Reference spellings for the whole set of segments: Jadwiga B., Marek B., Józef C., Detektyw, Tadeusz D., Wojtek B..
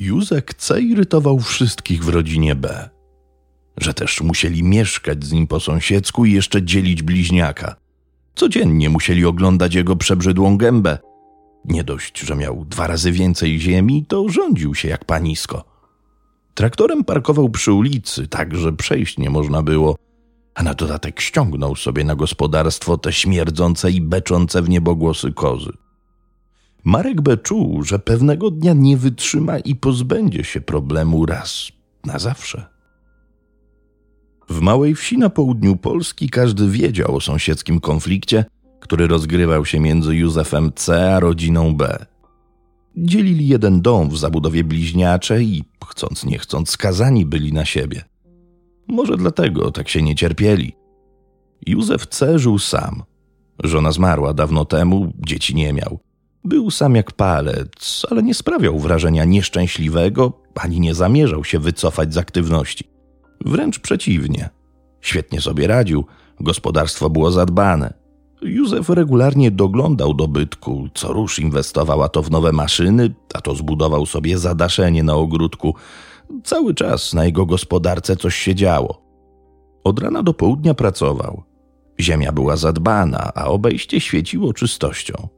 Józek C. irytował wszystkich w rodzinie B., że też musieli mieszkać z nim po sąsiedzku i jeszcze dzielić bliźniaka. Codziennie musieli oglądać jego przebrzydłą gębę. Nie dość, że miał 2 razy więcej ziemi, to rządził się jak panisko. Traktorem parkował przy ulicy, tak że przejść nie można było, a na dodatek ściągnął sobie na gospodarstwo te śmierdzące i beczące w niebogłosy kozy. Marek B. czuł, że pewnego dnia nie wytrzyma i pozbędzie się problemu raz na zawsze. W małej wsi na południu Polski każdy wiedział o sąsiedzkim konflikcie, który rozgrywał się między Józefem C. a rodziną B. Dzielili jeden dom w zabudowie bliźniaczej i chcąc nie chcąc skazani byli na siebie. Może dlatego tak się nie cierpieli. Józef C. żył sam. Żona zmarła dawno temu, dzieci nie miał. Był sam jak palec, ale nie sprawiał wrażenia nieszczęśliwego, ani nie zamierzał się wycofać z aktywności. Wręcz przeciwnie. Świetnie sobie radził, gospodarstwo było zadbane. Józef regularnie doglądał dobytku, co rusz inwestował a to w nowe maszyny, a to zbudował sobie zadaszenie na ogródku. Cały czas na jego gospodarce coś się działo. Od rana do południa pracował. Ziemia była zadbana, a obejście świeciło czystością.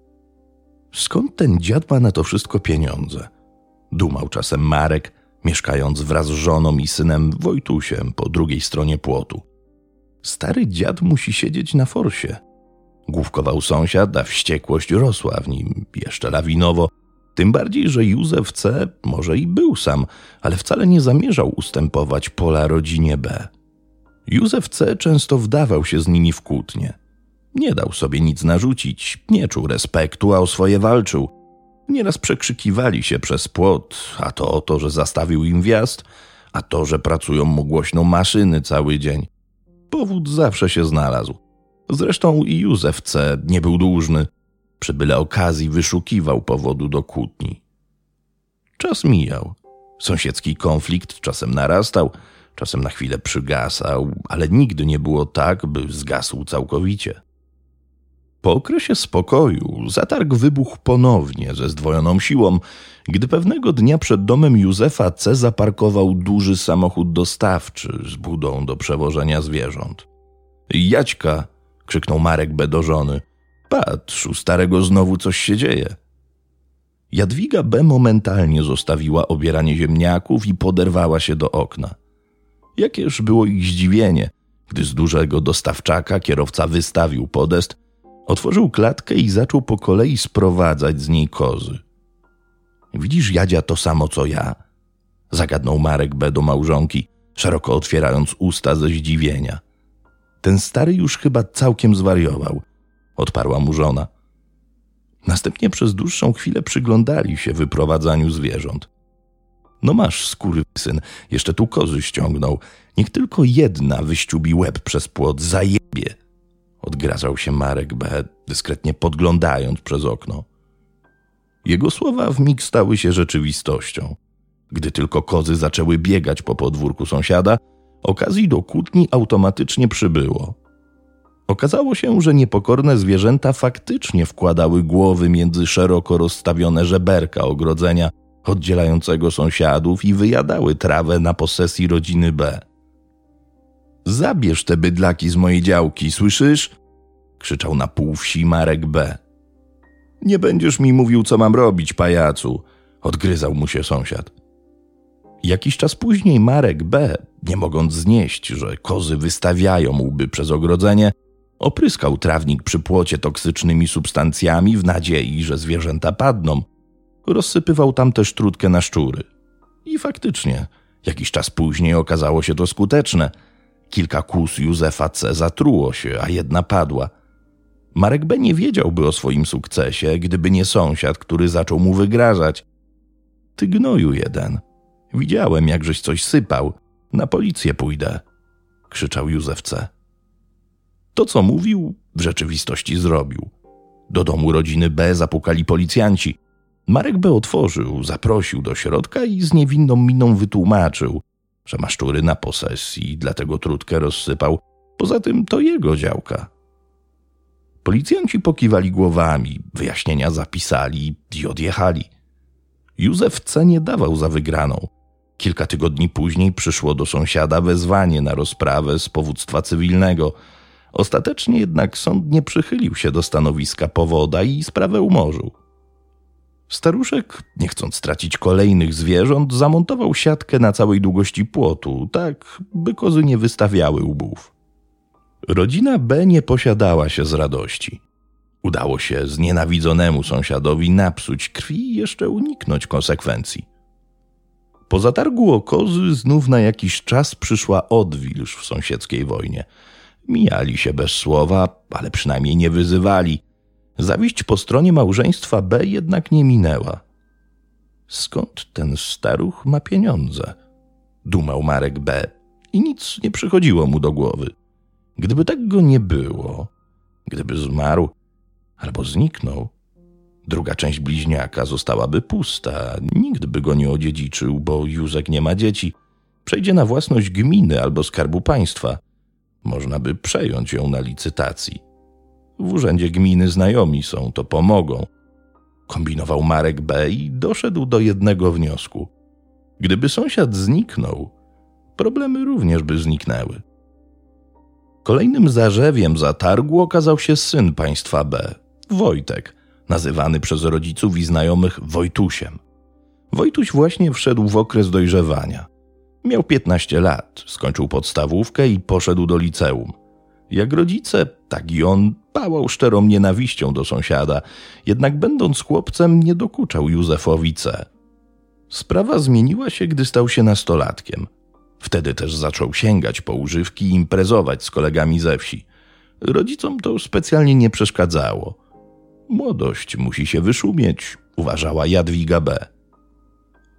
Skąd ten dziad ma na to wszystko pieniądze? Dumał czasem Marek, mieszkając wraz z żoną i synem Wojtusiem po drugiej stronie płotu. Stary dziad musi siedzieć na forsie. Główkował sąsiad, a wściekłość rosła w nim jeszcze lawinowo. Tym bardziej, że Józef C. może i był sam, ale wcale nie zamierzał ustępować pola rodzinie B. Józef C. często wdawał się z nimi w kłótnie. Nie dał sobie nic narzucić, nie czuł respektu, a o swoje walczył. Nieraz przekrzykiwali się przez płot, a to o to, że zastawił im wjazd, a to, że pracują mu głośno maszyny cały dzień. Powód zawsze się znalazł. Zresztą i Józef C. nie był dłużny. Przy byle okazji wyszukiwał powodu do kłótni. Czas mijał. Sąsiedzki konflikt czasem narastał, czasem na chwilę przygasał, ale nigdy nie było tak, by zgasł całkowicie. Po okresie spokoju zatarg wybuchł ponownie ze zdwojoną siłą, gdy pewnego dnia przed domem Józefa C. zaparkował duży samochód dostawczy z budą do przewożenia zwierząt. Jadźka! Krzyknął Marek B. do żony. Patrz, u starego znowu coś się dzieje. Jadwiga B. momentalnie zostawiła obieranie ziemniaków i poderwała się do okna. Jakież było ich zdziwienie, gdy z dużego dostawczaka kierowca wystawił podest, otworzył klatkę i zaczął po kolei sprowadzać z niej kozy. Widzisz, Jadzia, to samo co ja, zagadnął Marek B. do małżonki, szeroko otwierając usta ze zdziwienia. Ten stary już chyba całkiem zwariował, odparła mu żona. Następnie przez dłuższą chwilę przyglądali się wyprowadzaniu zwierząt. No masz, skurwysyn, jeszcze tu kozy ściągnął. Niech tylko jedna wyściubi łeb przez płot, zajebie, odgrazał się Marek B., dyskretnie podglądając przez okno. Jego słowa wmig stały się rzeczywistością. Gdy tylko kozy zaczęły biegać po podwórku sąsiada, okazji do kłótni automatycznie przybyło. Okazało się, że niepokorne zwierzęta faktycznie wkładały głowy między szeroko rozstawione żeberka ogrodzenia oddzielającego sąsiadów i wyjadały trawę na posesji rodziny B. Zabierz te bydlaki z mojej działki, słyszysz? Krzyczał na pół wsi Marek B. Nie będziesz mi mówił, co mam robić, pajacu, odgryzał mu się sąsiad. Jakiś czas później Marek B., nie mogąc znieść, że kozy wystawiają łby przez ogrodzenie, opryskał trawnik przy płocie toksycznymi substancjami w nadziei, że zwierzęta padną. Rozsypywał tam też trutkę na szczury. I faktycznie, jakiś czas później okazało się to skuteczne. Kilka kóz Józefa C. zatruło się, a jedna padła. Marek B. nie wiedziałby o swoim sukcesie, gdyby nie sąsiad, który zaczął mu wygrażać. Ty gnoju jeden. Widziałem, jak żeś coś sypał. Na policję pójdę, krzyczał Józef C. To, co mówił, w rzeczywistości zrobił. Do domu rodziny B. zapukali policjanci. Marek B. otworzył, zaprosił do środka i z niewinną miną wytłumaczył, że ma szczury na posesji, dlatego trutkę rozsypał. Poza tym to jego działka. Policjanci pokiwali głowami, wyjaśnienia zapisali i odjechali. Józef C. nie dawał za wygraną. Kilka tygodni później przyszło do sąsiada wezwanie na rozprawę z powództwa cywilnego. Ostatecznie jednak sąd nie przychylił się do stanowiska powoda i sprawę umorzył. Staruszek, nie chcąc tracić kolejnych zwierząt, zamontował siatkę na całej długości płotu, tak by kozy nie wystawiały łbów. Rodzina B. nie posiadała się z radości. Udało się znienawidzonemu sąsiadowi napsuć krwi i jeszcze uniknąć konsekwencji. Po zatargu o kozy znów na jakiś czas przyszła odwilż w sąsiedzkiej wojnie. Mijali się bez słowa, ale przynajmniej nie wyzywali. Zawiść po stronie małżeństwa B. jednak nie minęła. Skąd ten staruch ma pieniądze? Dumał Marek B. i nic nie przychodziło mu do głowy. Gdyby tak go nie było, gdyby zmarł albo zniknął, druga część bliźniaka zostałaby pusta. Nikt by go nie odziedziczył, bo Józek nie ma dzieci. Przejdzie na własność gminy albo Skarbu Państwa. Można by przejąć ją na licytacji. W urzędzie gminy znajomi są, to pomogą. Kombinował Marek B. i doszedł do jednego wniosku. Gdyby sąsiad zniknął, problemy również by zniknęły. Kolejnym zarzewiem zatargu okazał się syn państwa B. Wojtek, nazywany przez rodziców i znajomych Wojtusiem. Wojtuś właśnie wszedł w okres dojrzewania. Miał 15 lat, skończył podstawówkę i poszedł do liceum. Jak rodzice, tak i on pałał szczerą nienawiścią do sąsiada, jednak będąc chłopcem nie dokuczał Józefowi C. Sprawa zmieniła się, gdy stał się nastolatkiem. Wtedy też zaczął sięgać po używki i imprezować z kolegami ze wsi. Rodzicom to specjalnie nie przeszkadzało. Młodość musi się wyszumieć, uważała Jadwiga B.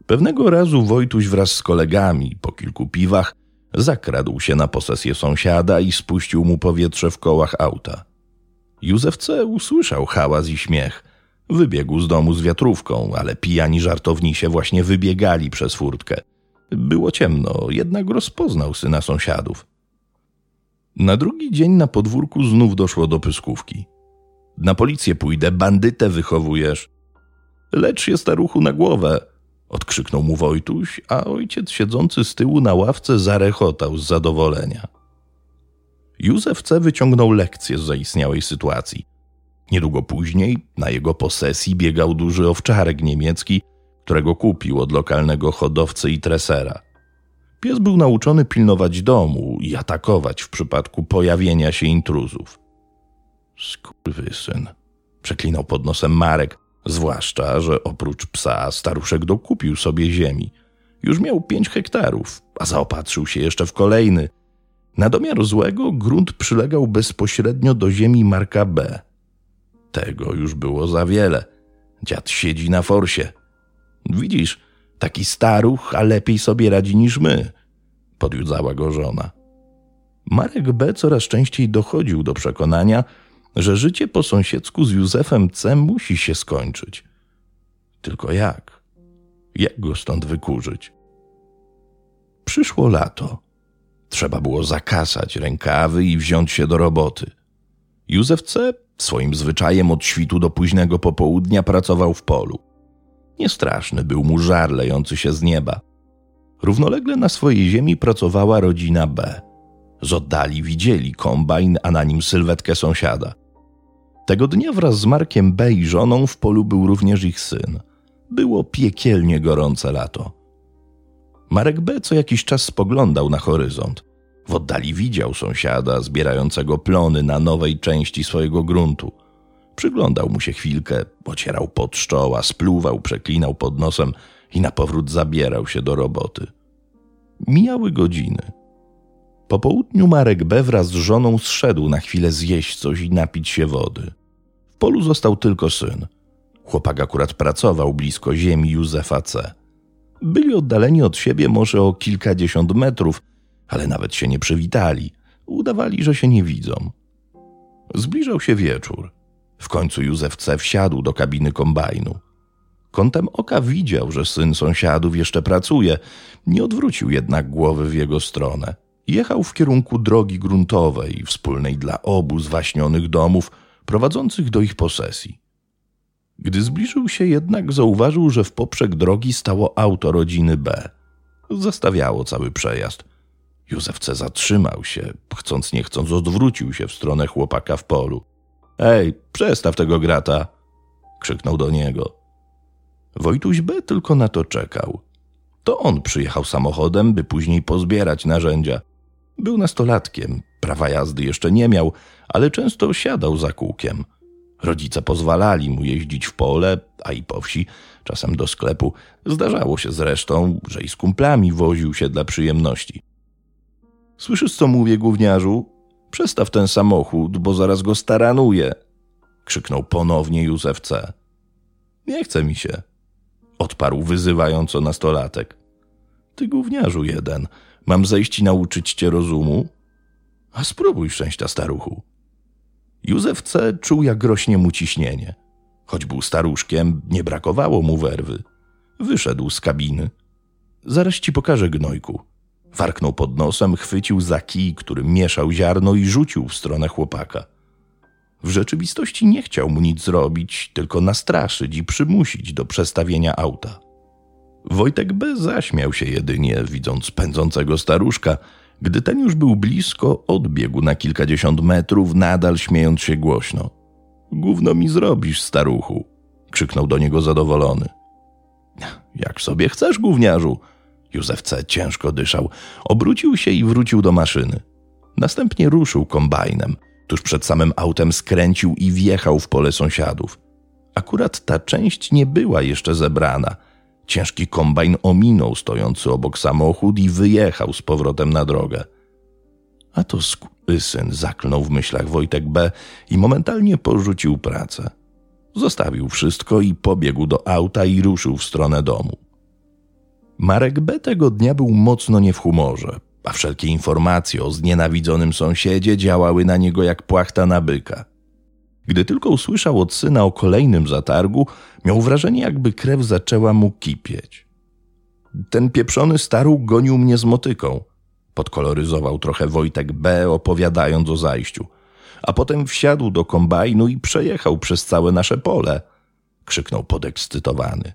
Pewnego razu Wojtuś wraz z kolegami po kilku piwach zakradł się na posesję sąsiada i spuścił mu powietrze w kołach auta. Józef C. usłyszał hałas i śmiech. Wybiegł z domu z wiatrówką, ale pijani żartowni się właśnie wybiegali przez furtkę. Było ciemno, jednak rozpoznał syna sąsiadów. Na drugi dzień na podwórku znów doszło do pyskówki. Na policję pójdę, bandytę wychowujesz. Lecz się staruchu na głowę, odkrzyknął mu Wojtuś, a ojciec siedzący z tyłu na ławce zarechotał z zadowolenia. Józef C. wyciągnął lekcję z zaistniałej sytuacji. Niedługo później na jego posesji biegał duży owczarek niemiecki, którego kupił od lokalnego hodowcy i tresera. Pies był nauczony pilnować domu i atakować w przypadku pojawienia się intruzów. Skurwysyn, przeklinał pod nosem Marek, zwłaszcza, że oprócz psa staruszek dokupił sobie ziemi. Już miał 5 hektarów, a zaopatrzył się jeszcze w kolejny. Na domiar złego grunt przylegał bezpośrednio do ziemi Marka B. Tego już było za wiele. Dziad siedzi na forsie. Widzisz, taki staruch, a lepiej sobie radzi niż my, podjudzała go żona. Marek B. coraz częściej dochodził do przekonania, że życie po sąsiedzku z Józefem C. musi się skończyć. Tylko jak? Jak go stąd wykurzyć? Przyszło lato. Trzeba było zakasać rękawy i wziąć się do roboty. Józef C. swoim zwyczajem od świtu do późnego popołudnia pracował w polu. Niestraszny był mu żar lejący się z nieba. Równolegle na swojej ziemi pracowała rodzina B. Z oddali widzieli kombajn, a na nim sylwetkę sąsiada. Tego dnia wraz z Markiem B. i żoną w polu był również ich syn. Było piekielnie gorące lato. Marek B. co jakiś czas spoglądał na horyzont. W oddali widział sąsiada zbierającego plony na nowej części swojego gruntu. Przyglądał mu się chwilkę, ocierał pot z czoła, spluwał, przeklinał pod nosem i napowrót zabierał się do roboty. Mijały godziny. Po południu Marek B. wraz z żoną zszedł na chwilę zjeść coś i napić się wody. W polu został tylko syn. Chłopak akurat pracował blisko ziemi Józefa C. Byli oddaleni od siebie może o kilkadziesiąt metrów, ale nawet się nie przywitali. Udawali, że się nie widzą. Zbliżał się wieczór. W końcu Józef C. wsiadł do kabiny kombajnu. Kątem oka widział, że syn sąsiadów jeszcze pracuje. Nie odwrócił jednak głowy w jego stronę. Jechał w kierunku drogi gruntowej, wspólnej dla obu zwaśnionych domów, prowadzących do ich posesji. Gdy zbliżył się jednak, zauważył, że w poprzek drogi stało auto rodziny B. Zastawiało cały przejazd. Józef C. zatrzymał się, chcąc nie chcąc odwrócił się w stronę chłopaka w polu. „Ej, przestaw tego grata!” krzyknął do niego. Wojtuś B. tylko na to czekał. To on przyjechał samochodem, by później pozbierać narzędzia. Był nastolatkiem, prawa jazdy jeszcze nie miał, ale często siadał za kółkiem. Rodzice pozwalali mu jeździć w pole, a i po wsi, czasem do sklepu. Zdarzało się zresztą, że i z kumplami woził się dla przyjemności. „Słyszysz, co mówię, gówniarzu? Przestaw ten samochód, bo zaraz go staranuję!” krzyknął ponownie Józef C. „Nie chce mi się”, odparł wyzywająco nastolatek. „Ty gówniarzu jeden, mam zejść i nauczyć cię rozumu? A spróbuj szczęścia, staruchu”. Józef C. czuł, jak rośnie mu ciśnienie. Choć był staruszkiem, nie brakowało mu werwy. Wyszedł z kabiny. „Zaraz ci pokażę, gnojku”. Warknął pod nosem, chwycił za kij, którym mieszał ziarno i rzucił w stronę chłopaka. W rzeczywistości nie chciał mu nic zrobić, tylko nastraszyć i przymusić do przestawienia auta. Wojtek B. zaśmiał się jedynie, widząc pędzącego staruszka. Gdy ten już był blisko, odbiegł na kilkadziesiąt metrów, nadal śmiejąc się głośno. „Gówno mi zrobisz, staruchu”, krzyknął do niego zadowolony. „Jak sobie chcesz, gówniarzu”. Józef C. ciężko dyszał. Obrócił się i wrócił do maszyny. Następnie ruszył kombajnem. Tuż przed samym autem skręcił i wjechał w pole sąsiadów. Akurat ta część nie była jeszcze zebrana. Ciężki kombajn ominął stojący obok samochód i wyjechał z powrotem na drogę. „A to syn”, zaklnął w myślach Wojtek B. i momentalnie porzucił pracę. Zostawił wszystko i pobiegł do auta i ruszył w stronę domu. Marek B. tego dnia był mocno nie w humorze, a wszelkie informacje o znienawidzonym sąsiedzie działały na niego jak płachta na byka. Gdy tylko usłyszał od syna o kolejnym zatargu, miał wrażenie, jakby krew zaczęła mu kipieć. „Ten pieprzony staruch gonił mnie z motyką”, podkoloryzował trochę Wojtek B., opowiadając o zajściu. „A potem wsiadł do kombajnu i przejechał przez całe nasze pole”, krzyknął podekscytowany.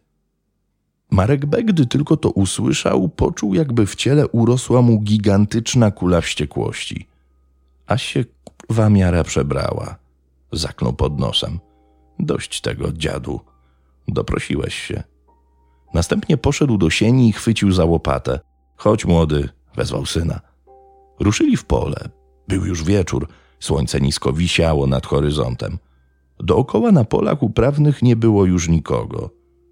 Marek B., gdy tylko to usłyszał, poczuł, jakby w ciele urosła mu gigantyczna kula wściekłości. „A się kurwa miara przebrała”, zaknął pod nosem. „Dość tego, dziadu. Doprosiłeś się”. Następnie poszedł do sieni i chwycił za łopatę. „Chodź, młody”, wezwał syna. Ruszyli w pole. Był już wieczór. Słońce nisko wisiało nad horyzontem. Dookoła na polach uprawnych nie było już nikogo.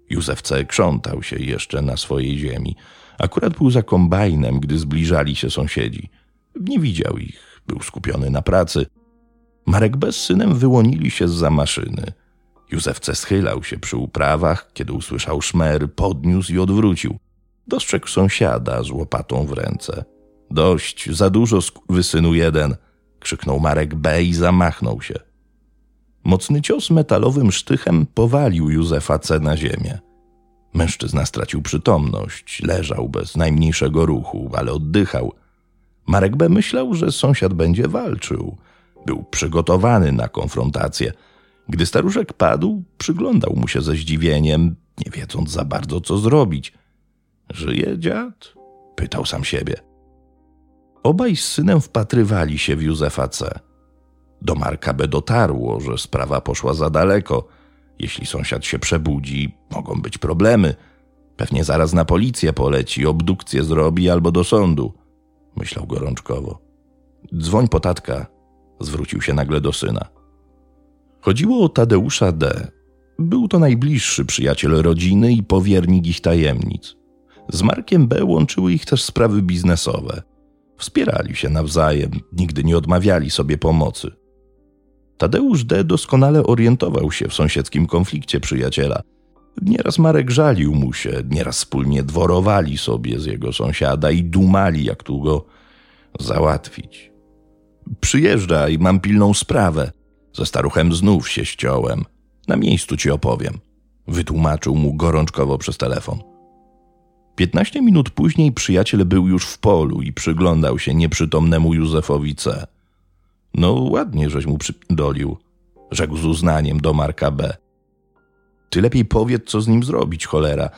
Józef C. krzątał się jeszcze na swojej ziemi. Akurat był za kombajnem, gdy zbliżali się sąsiedzi. Nie widział ich. Był skupiony na pracy. Marek B. z synem wyłonili się zza maszyny. Józef C. schylał się przy uprawach, kiedy usłyszał szmer, podniósł i odwrócił. Dostrzegł sąsiada z łopatą w ręce. „Dość, za dużo wysynu jeden”, krzyknął Marek B. i zamachnął się. Mocny cios metalowym sztychem powalił Józefa C. na ziemię. Mężczyzna stracił przytomność, leżał bez najmniejszego ruchu, ale oddychał. Marek B. myślał, że sąsiad będzie walczył. Był przygotowany na konfrontację. Gdy staruszek padł, przyglądał mu się ze zdziwieniem, nie wiedząc za bardzo, co zrobić. „Żyje dziad?”, pytał sam siebie. Obaj z synem wpatrywali się w Józefa C. Do Marka B. dotarło, że sprawa poszła za daleko. Jeśli sąsiad się przebudzi, mogą być problemy. Pewnie zaraz na policję poleci, obdukcję zrobi albo do sądu, myślał gorączkowo. „Dzwoń po tatka”, zwrócił się nagle do syna. Chodziło o Tadeusza D. Był to najbliższy przyjaciel rodziny i powiernik ich tajemnic. Z Markiem B. łączyły ich też sprawy biznesowe. Wspierali się nawzajem, nigdy nie odmawiali sobie pomocy. Tadeusz D. doskonale orientował się w sąsiedzkim konflikcie przyjaciela. Nieraz Marek żalił mu się, nieraz wspólnie dworowali sobie z jego sąsiada i dumali, jak tu go załatwić. „Przyjeżdżaj, mam pilną sprawę. Ze staruchem znów się ściąłem. Na miejscu ci opowiem”, wytłumaczył mu gorączkowo przez telefon. 15 minut później przyjaciel był już w polu i przyglądał się nieprzytomnemu Józefowi C. „No ładnie, żeś mu przypierdolił”, rzekł z uznaniem do Marka B. Ty lepiej powiedz, co z nim zrobić, cholera.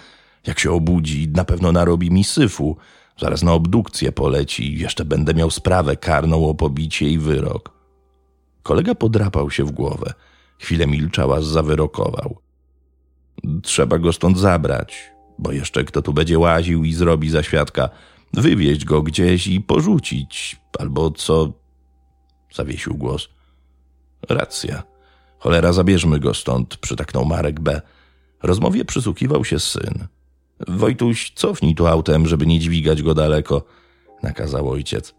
Jak się obudzi, na pewno narobi mi syfu. Zaraz na obdukcję poleci i jeszcze będę miał sprawę karną o pobicie i wyrok. Kolega podrapał się w głowę. Chwilę milczał, aż zawyrokował. Trzeba go stąd zabrać, bo jeszcze kto tu będzie łaził i zrobi za świadka. Wywieźć go gdzieś i porzucić, albo co... Zawiesił głos. Racja. Cholera, zabierzmy go stąd, przytaknął Marek B. Rozmowie przysłuchiwał się syn. Wojtuś, cofnij tu autem, żeby nie dźwigać go daleko, nakazał ojciec.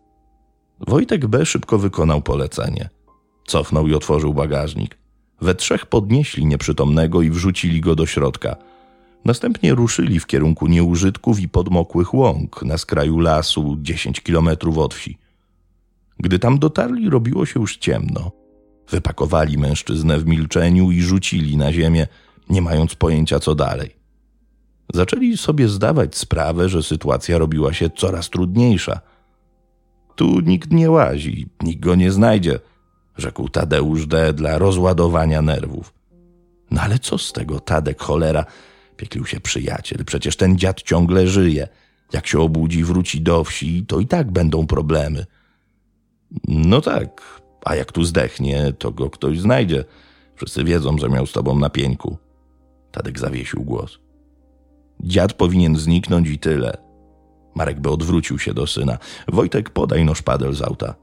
Wojtek B. szybko wykonał polecenie. Cofnął i otworzył bagażnik. We trzech podnieśli nieprzytomnego i wrzucili go do środka. Następnie ruszyli w kierunku nieużytków i podmokłych łąk na skraju lasu 10 kilometrów od wsi. Gdy tam dotarli, robiło się już ciemno. Wypakowali mężczyznę w milczeniu i rzucili na ziemię, nie mając pojęcia co dalej. Zaczęli sobie zdawać sprawę, że sytuacja robiła się coraz trudniejsza. Tu nikt nie łazi, nikt go nie znajdzie, rzekł Tadeusz D. dla rozładowania nerwów. No ale co z tego, Tadek, cholera, pieklił się przyjaciel, przecież ten dziad ciągle żyje. Jak się obudzi, wróci do wsi, to i tak będą problemy. No tak, a jak tu zdechnie, to go ktoś znajdzie. Wszyscy wiedzą, że miał z tobą na pieńku. Tadek zawiesił głos. Dziad powinien zniknąć i tyle. Marek by odwrócił się do syna. Wojtek, podaj no szpadel z auta.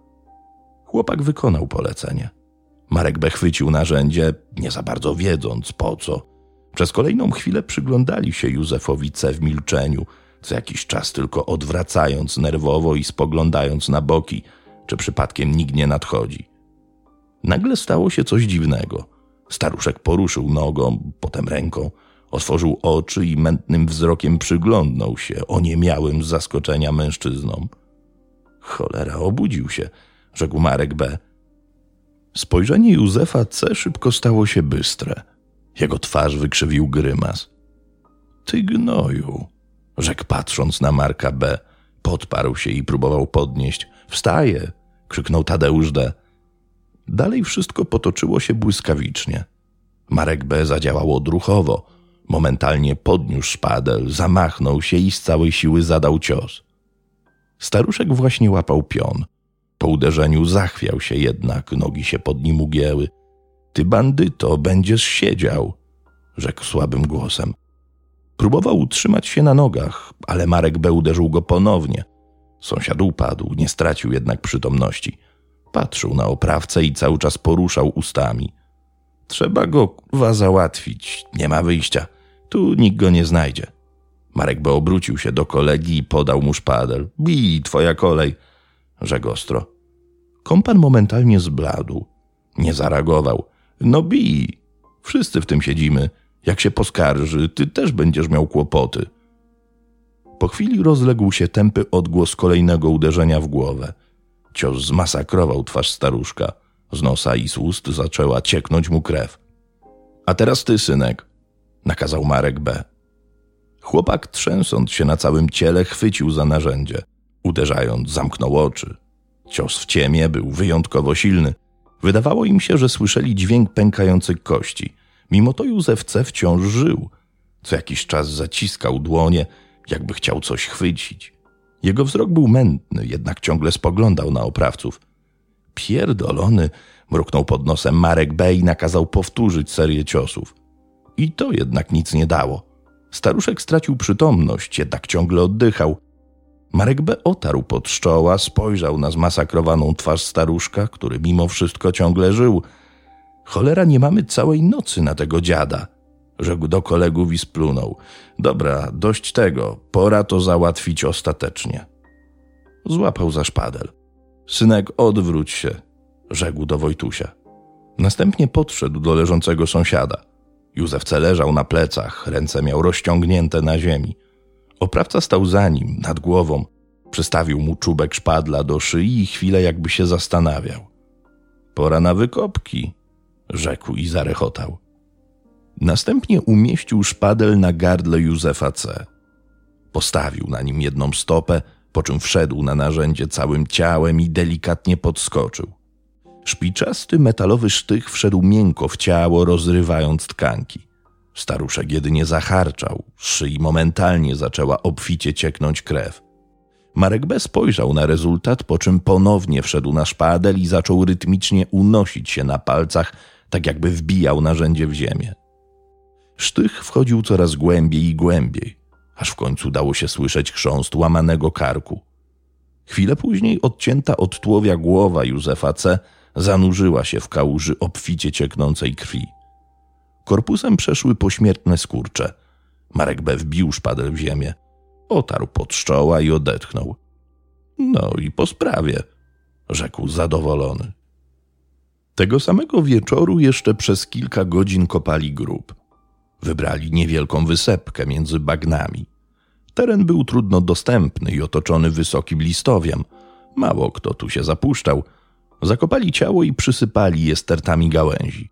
Chłopak wykonał polecenie. Marek B. chwycił narzędzie, nie za bardzo wiedząc po co. Przez kolejną chwilę przyglądali się Józefowi C. w milczeniu, co jakiś czas tylko odwracając nerwowo i spoglądając na boki, czy przypadkiem nikt nie nadchodzi. Nagle stało się coś dziwnego. Staruszek poruszył nogą, potem ręką, otworzył oczy i mętnym wzrokiem przyglądnął się oniemiałym z zaskoczenia mężczyznom. Cholera, obudził się, rzekł Marek B. Spojrzenie Józefa C. szybko stało się bystre. Jego twarz wykrzywił grymas. Ty gnoju, rzekł patrząc na Marka B. Podparł się i próbował podnieść. Wstaje, krzyknął Tadeusz D. Dalej wszystko potoczyło się błyskawicznie. Marek B. zadziałał odruchowo. Momentalnie podniósł szpadel, zamachnął się i z całej siły zadał cios. Staruszek właśnie łapał pion. Po uderzeniu zachwiał się jednak, nogi się pod nim ugięły. Ty bandyto, będziesz siedział, rzekł słabym głosem. Próbował utrzymać się na nogach, ale Marek B. uderzył go ponownie. Sąsiad upadł, nie stracił jednak przytomności. Patrzył na oprawcę i cały czas poruszał ustami. Trzeba go, kurwa, załatwić. Nie ma wyjścia. Tu nikt go nie znajdzie. Marek B. obrócił się do kolegi i podał mu szpadel. Bij, twoja kolej, rzekł ostro. Kompan momentalnie zbladł. Nie zareagował. No bij. Wszyscy w tym siedzimy. Jak się poskarży, ty też będziesz miał kłopoty. Po chwili rozległ się tępy odgłos kolejnego uderzenia w głowę. Cios zmasakrował twarz staruszka. Z nosa i z ust zaczęła cieknąć mu krew. A teraz ty, synek, nakazał Marek B. Chłopak, trzęsąc się na całym ciele, chwycił za narzędzie. Uderzając, zamknął oczy. Cios w ciemię był wyjątkowo silny. Wydawało im się, że słyszeli dźwięk pękających kości. Mimo to Józef C. wciąż żył. Co jakiś czas zaciskał dłonie, jakby chciał coś chwycić. Jego wzrok był mętny, jednak ciągle spoglądał na oprawców. Pierdolony, mruknął pod nosem Marek B. i nakazał powtórzyć serię ciosów. I to jednak nic nie dało. Staruszek stracił przytomność, jednak ciągle oddychał. Marek B. otarł pod czoła, spojrzał na zmasakrowaną twarz staruszka, który mimo wszystko ciągle żył. Cholera, nie mamy całej nocy na tego dziada, rzekł do kolegów i splunął. Dobra, dość tego, pora to załatwić ostatecznie. Złapał za szpadel. Synek, odwróć się, rzekł do Wojtusia. Następnie podszedł do leżącego sąsiada. Józef C. leżał na plecach, ręce miał rozciągnięte na ziemi. Oprawca stał za nim, nad głową. Przystawił mu czubek szpadla do szyi i chwilę jakby się zastanawiał. Pora na wykopki, rzekł i zarechotał. Następnie umieścił szpadel na gardle Józefa C. Postawił na nim jedną stopę, po czym wszedł na narzędzie całym ciałem i delikatnie podskoczył. Szpiczasty metalowy sztych wszedł miękko w ciało, rozrywając tkanki. Staruszek jedynie zaharczał, z szyi momentalnie zaczęła obficie cieknąć krew. Marek B. spojrzał na rezultat, po czym ponownie wszedł na szpadel i zaczął rytmicznie unosić się na palcach, tak jakby wbijał narzędzie w ziemię. Sztych wchodził coraz głębiej i głębiej, aż w końcu dało się słyszeć chrząst łamanego karku. Chwilę później odcięta od tułowia głowa Józefa C. zanurzyła się w kałuży obficie cieknącej krwi. Korpusem przeszły pośmiertne skurcze. Marek B. wbił szpadel w ziemię, otarł pod czoła i odetchnął. No i po sprawie, rzekł zadowolony. Tego samego wieczoru jeszcze przez kilka godzin kopali grób. Wybrali niewielką wysepkę między bagnami. Teren był trudno dostępny i otoczony wysokim listowiem. Mało kto tu się zapuszczał. Zakopali ciało i przysypali je stertami gałęzi.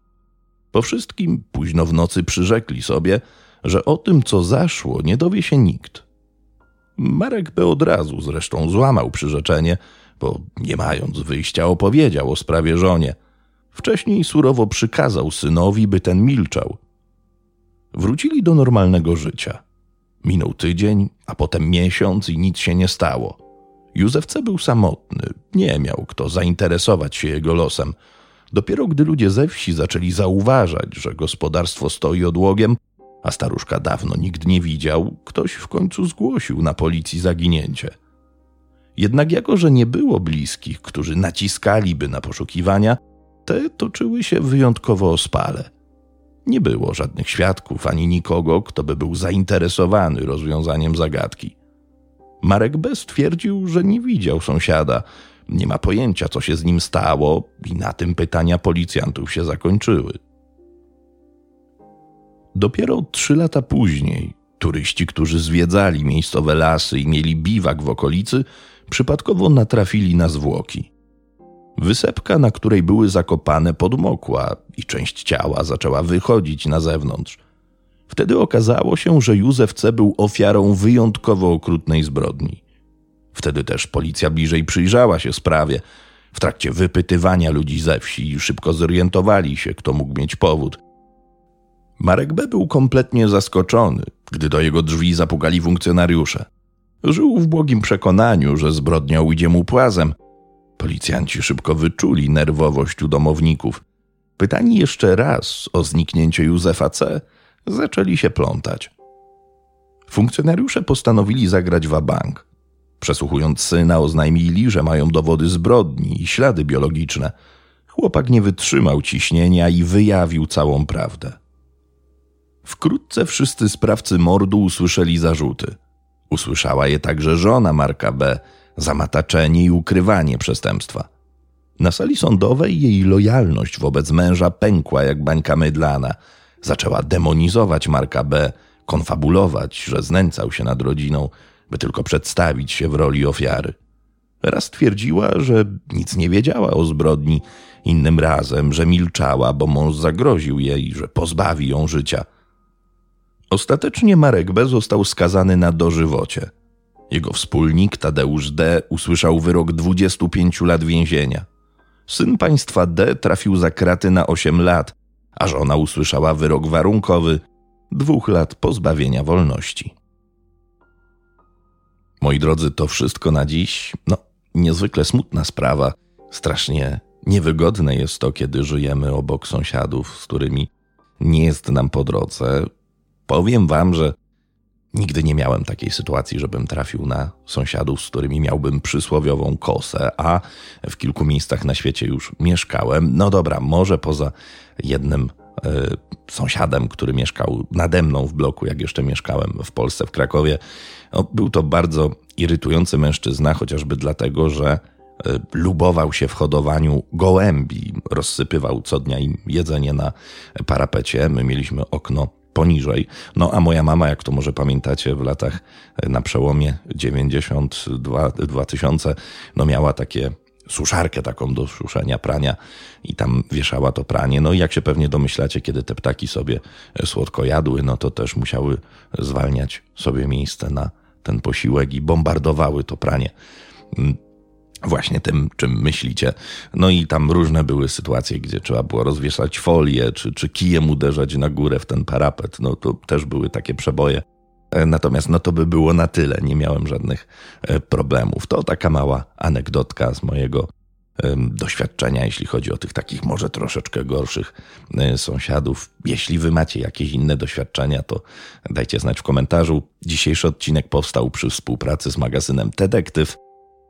Po wszystkim późno w nocy przyrzekli sobie, że o tym, co zaszło, nie dowie się nikt. Marek B. od razu zresztą złamał przyrzeczenie, bo nie mając wyjścia opowiedział o sprawie żonie. Wcześniej surowo przykazał synowi, by ten milczał. Wrócili do normalnego życia. Minął tydzień, a potem miesiąc i nic się nie stało. Józef C. był samotny, nie miał kto zainteresować się jego losem. Dopiero gdy ludzie ze wsi zaczęli zauważać, że gospodarstwo stoi odłogiem, a staruszka dawno nikt nie widział, ktoś w końcu zgłosił na policji zaginięcie. Jednak jako, że nie było bliskich, którzy naciskaliby na poszukiwania, te toczyły się wyjątkowo ospale. Nie było żadnych świadków ani nikogo, kto by był zainteresowany rozwiązaniem zagadki. Marek B. stwierdził, że nie widział sąsiada, nie ma pojęcia, co się z nim stało i na tym pytania policjantów się zakończyły. Dopiero 3 lata później turyści, którzy zwiedzali miejscowe lasy i mieli biwak w okolicy, przypadkowo natrafili na zwłoki. Wysepka, na której były zakopane, podmokła i część ciała zaczęła wychodzić na zewnątrz. Wtedy okazało się, że Józef C. był ofiarą wyjątkowo okrutnej zbrodni. Wtedy też policja bliżej przyjrzała się sprawie. W trakcie wypytywania ludzi ze wsi szybko zorientowali się, kto mógł mieć powód. Marek B. był kompletnie zaskoczony, gdy do jego drzwi zapukali funkcjonariusze. Żył w błogim przekonaniu, że zbrodnia ujdzie mu płazem. Policjanci szybko wyczuli nerwowość u domowników. Pytani jeszcze raz o zniknięcie Józefa C. zaczęli się plątać. Funkcjonariusze postanowili zagrać wabank. Przesłuchując syna, oznajmili, że mają dowody zbrodni i ślady biologiczne. Chłopak nie wytrzymał ciśnienia i wyjawił całą prawdę. Wkrótce wszyscy sprawcy mordu usłyszeli zarzuty. Usłyszała je także żona Marka B. za mataczenie i ukrywanie przestępstwa. Na sali sądowej jej lojalność wobec męża pękła jak bańka mydlana. Zaczęła demonizować Marka B., konfabulować, że znęcał się nad rodziną, by tylko przedstawić się w roli ofiary. Raz twierdziła, że nic nie wiedziała o zbrodni, innym razem, że milczała, bo mąż zagroził jej, że pozbawi ją życia. Ostatecznie Marek B. został skazany na dożywocie. Jego wspólnik Tadeusz D. usłyszał wyrok 25 lat więzienia. Syn państwa D. trafił za kraty na 8 lat, a żona usłyszała wyrok warunkowy 2 lat pozbawienia wolności. Moi drodzy, to wszystko na dziś. No, niezwykle smutna sprawa. Strasznie niewygodne jest to, kiedy żyjemy obok sąsiadów, z którymi nie jest nam po drodze. Powiem wam, że nigdy nie miałem takiej sytuacji, żebym trafił na sąsiadów, z którymi miałbym przysłowiową kosę, a w kilku miejscach na świecie już mieszkałem. No dobra, może poza jednym sąsiadem, który mieszkał nade mną w bloku, jak jeszcze mieszkałem w Polsce, w Krakowie. No, był to bardzo irytujący mężczyzna, chociażby dlatego, że lubował się w hodowaniu gołębi. Rozsypywał co dnia im jedzenie na parapecie. My mieliśmy okno poniżej. No a moja mama, jak to może pamiętacie, w latach na przełomie 92-2000, no miała takie suszarkę taką do suszenia prania i tam wieszała to pranie. No i jak się pewnie domyślacie, kiedy te ptaki sobie słodko jadły, no to też musiały zwalniać sobie miejsce na ten posiłek i bombardowały to pranie. właśnie tym, czym myślicie. No i tam różne były sytuacje, gdzie trzeba było rozwieszać folię, czy kijem uderzać na górę w ten parapet. No to też były takie przeboje. Natomiast no to by było na tyle. Nie miałem żadnych problemów. To taka mała anegdotka z mojego doświadczenia, jeśli chodzi o tych takich może troszeczkę gorszych sąsiadów. Jeśli wy macie jakieś inne doświadczenia, to dajcie znać w komentarzu. Dzisiejszy odcinek powstał przy współpracy z magazynem Detektyw.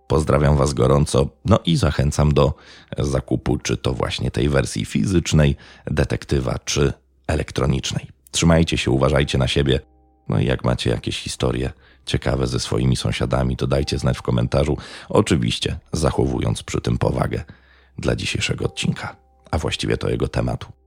Pozdrawiam was gorąco, no i zachęcam do zakupu, czy to właśnie tej wersji fizycznej Detektywa, czy elektronicznej. Trzymajcie się, uważajcie na siebie. No i jak macie jakieś historie ciekawe ze swoimi sąsiadami, to dajcie znać w komentarzu, oczywiście zachowując przy tym powagę dla dzisiejszego odcinka, a właściwie to jego tematu.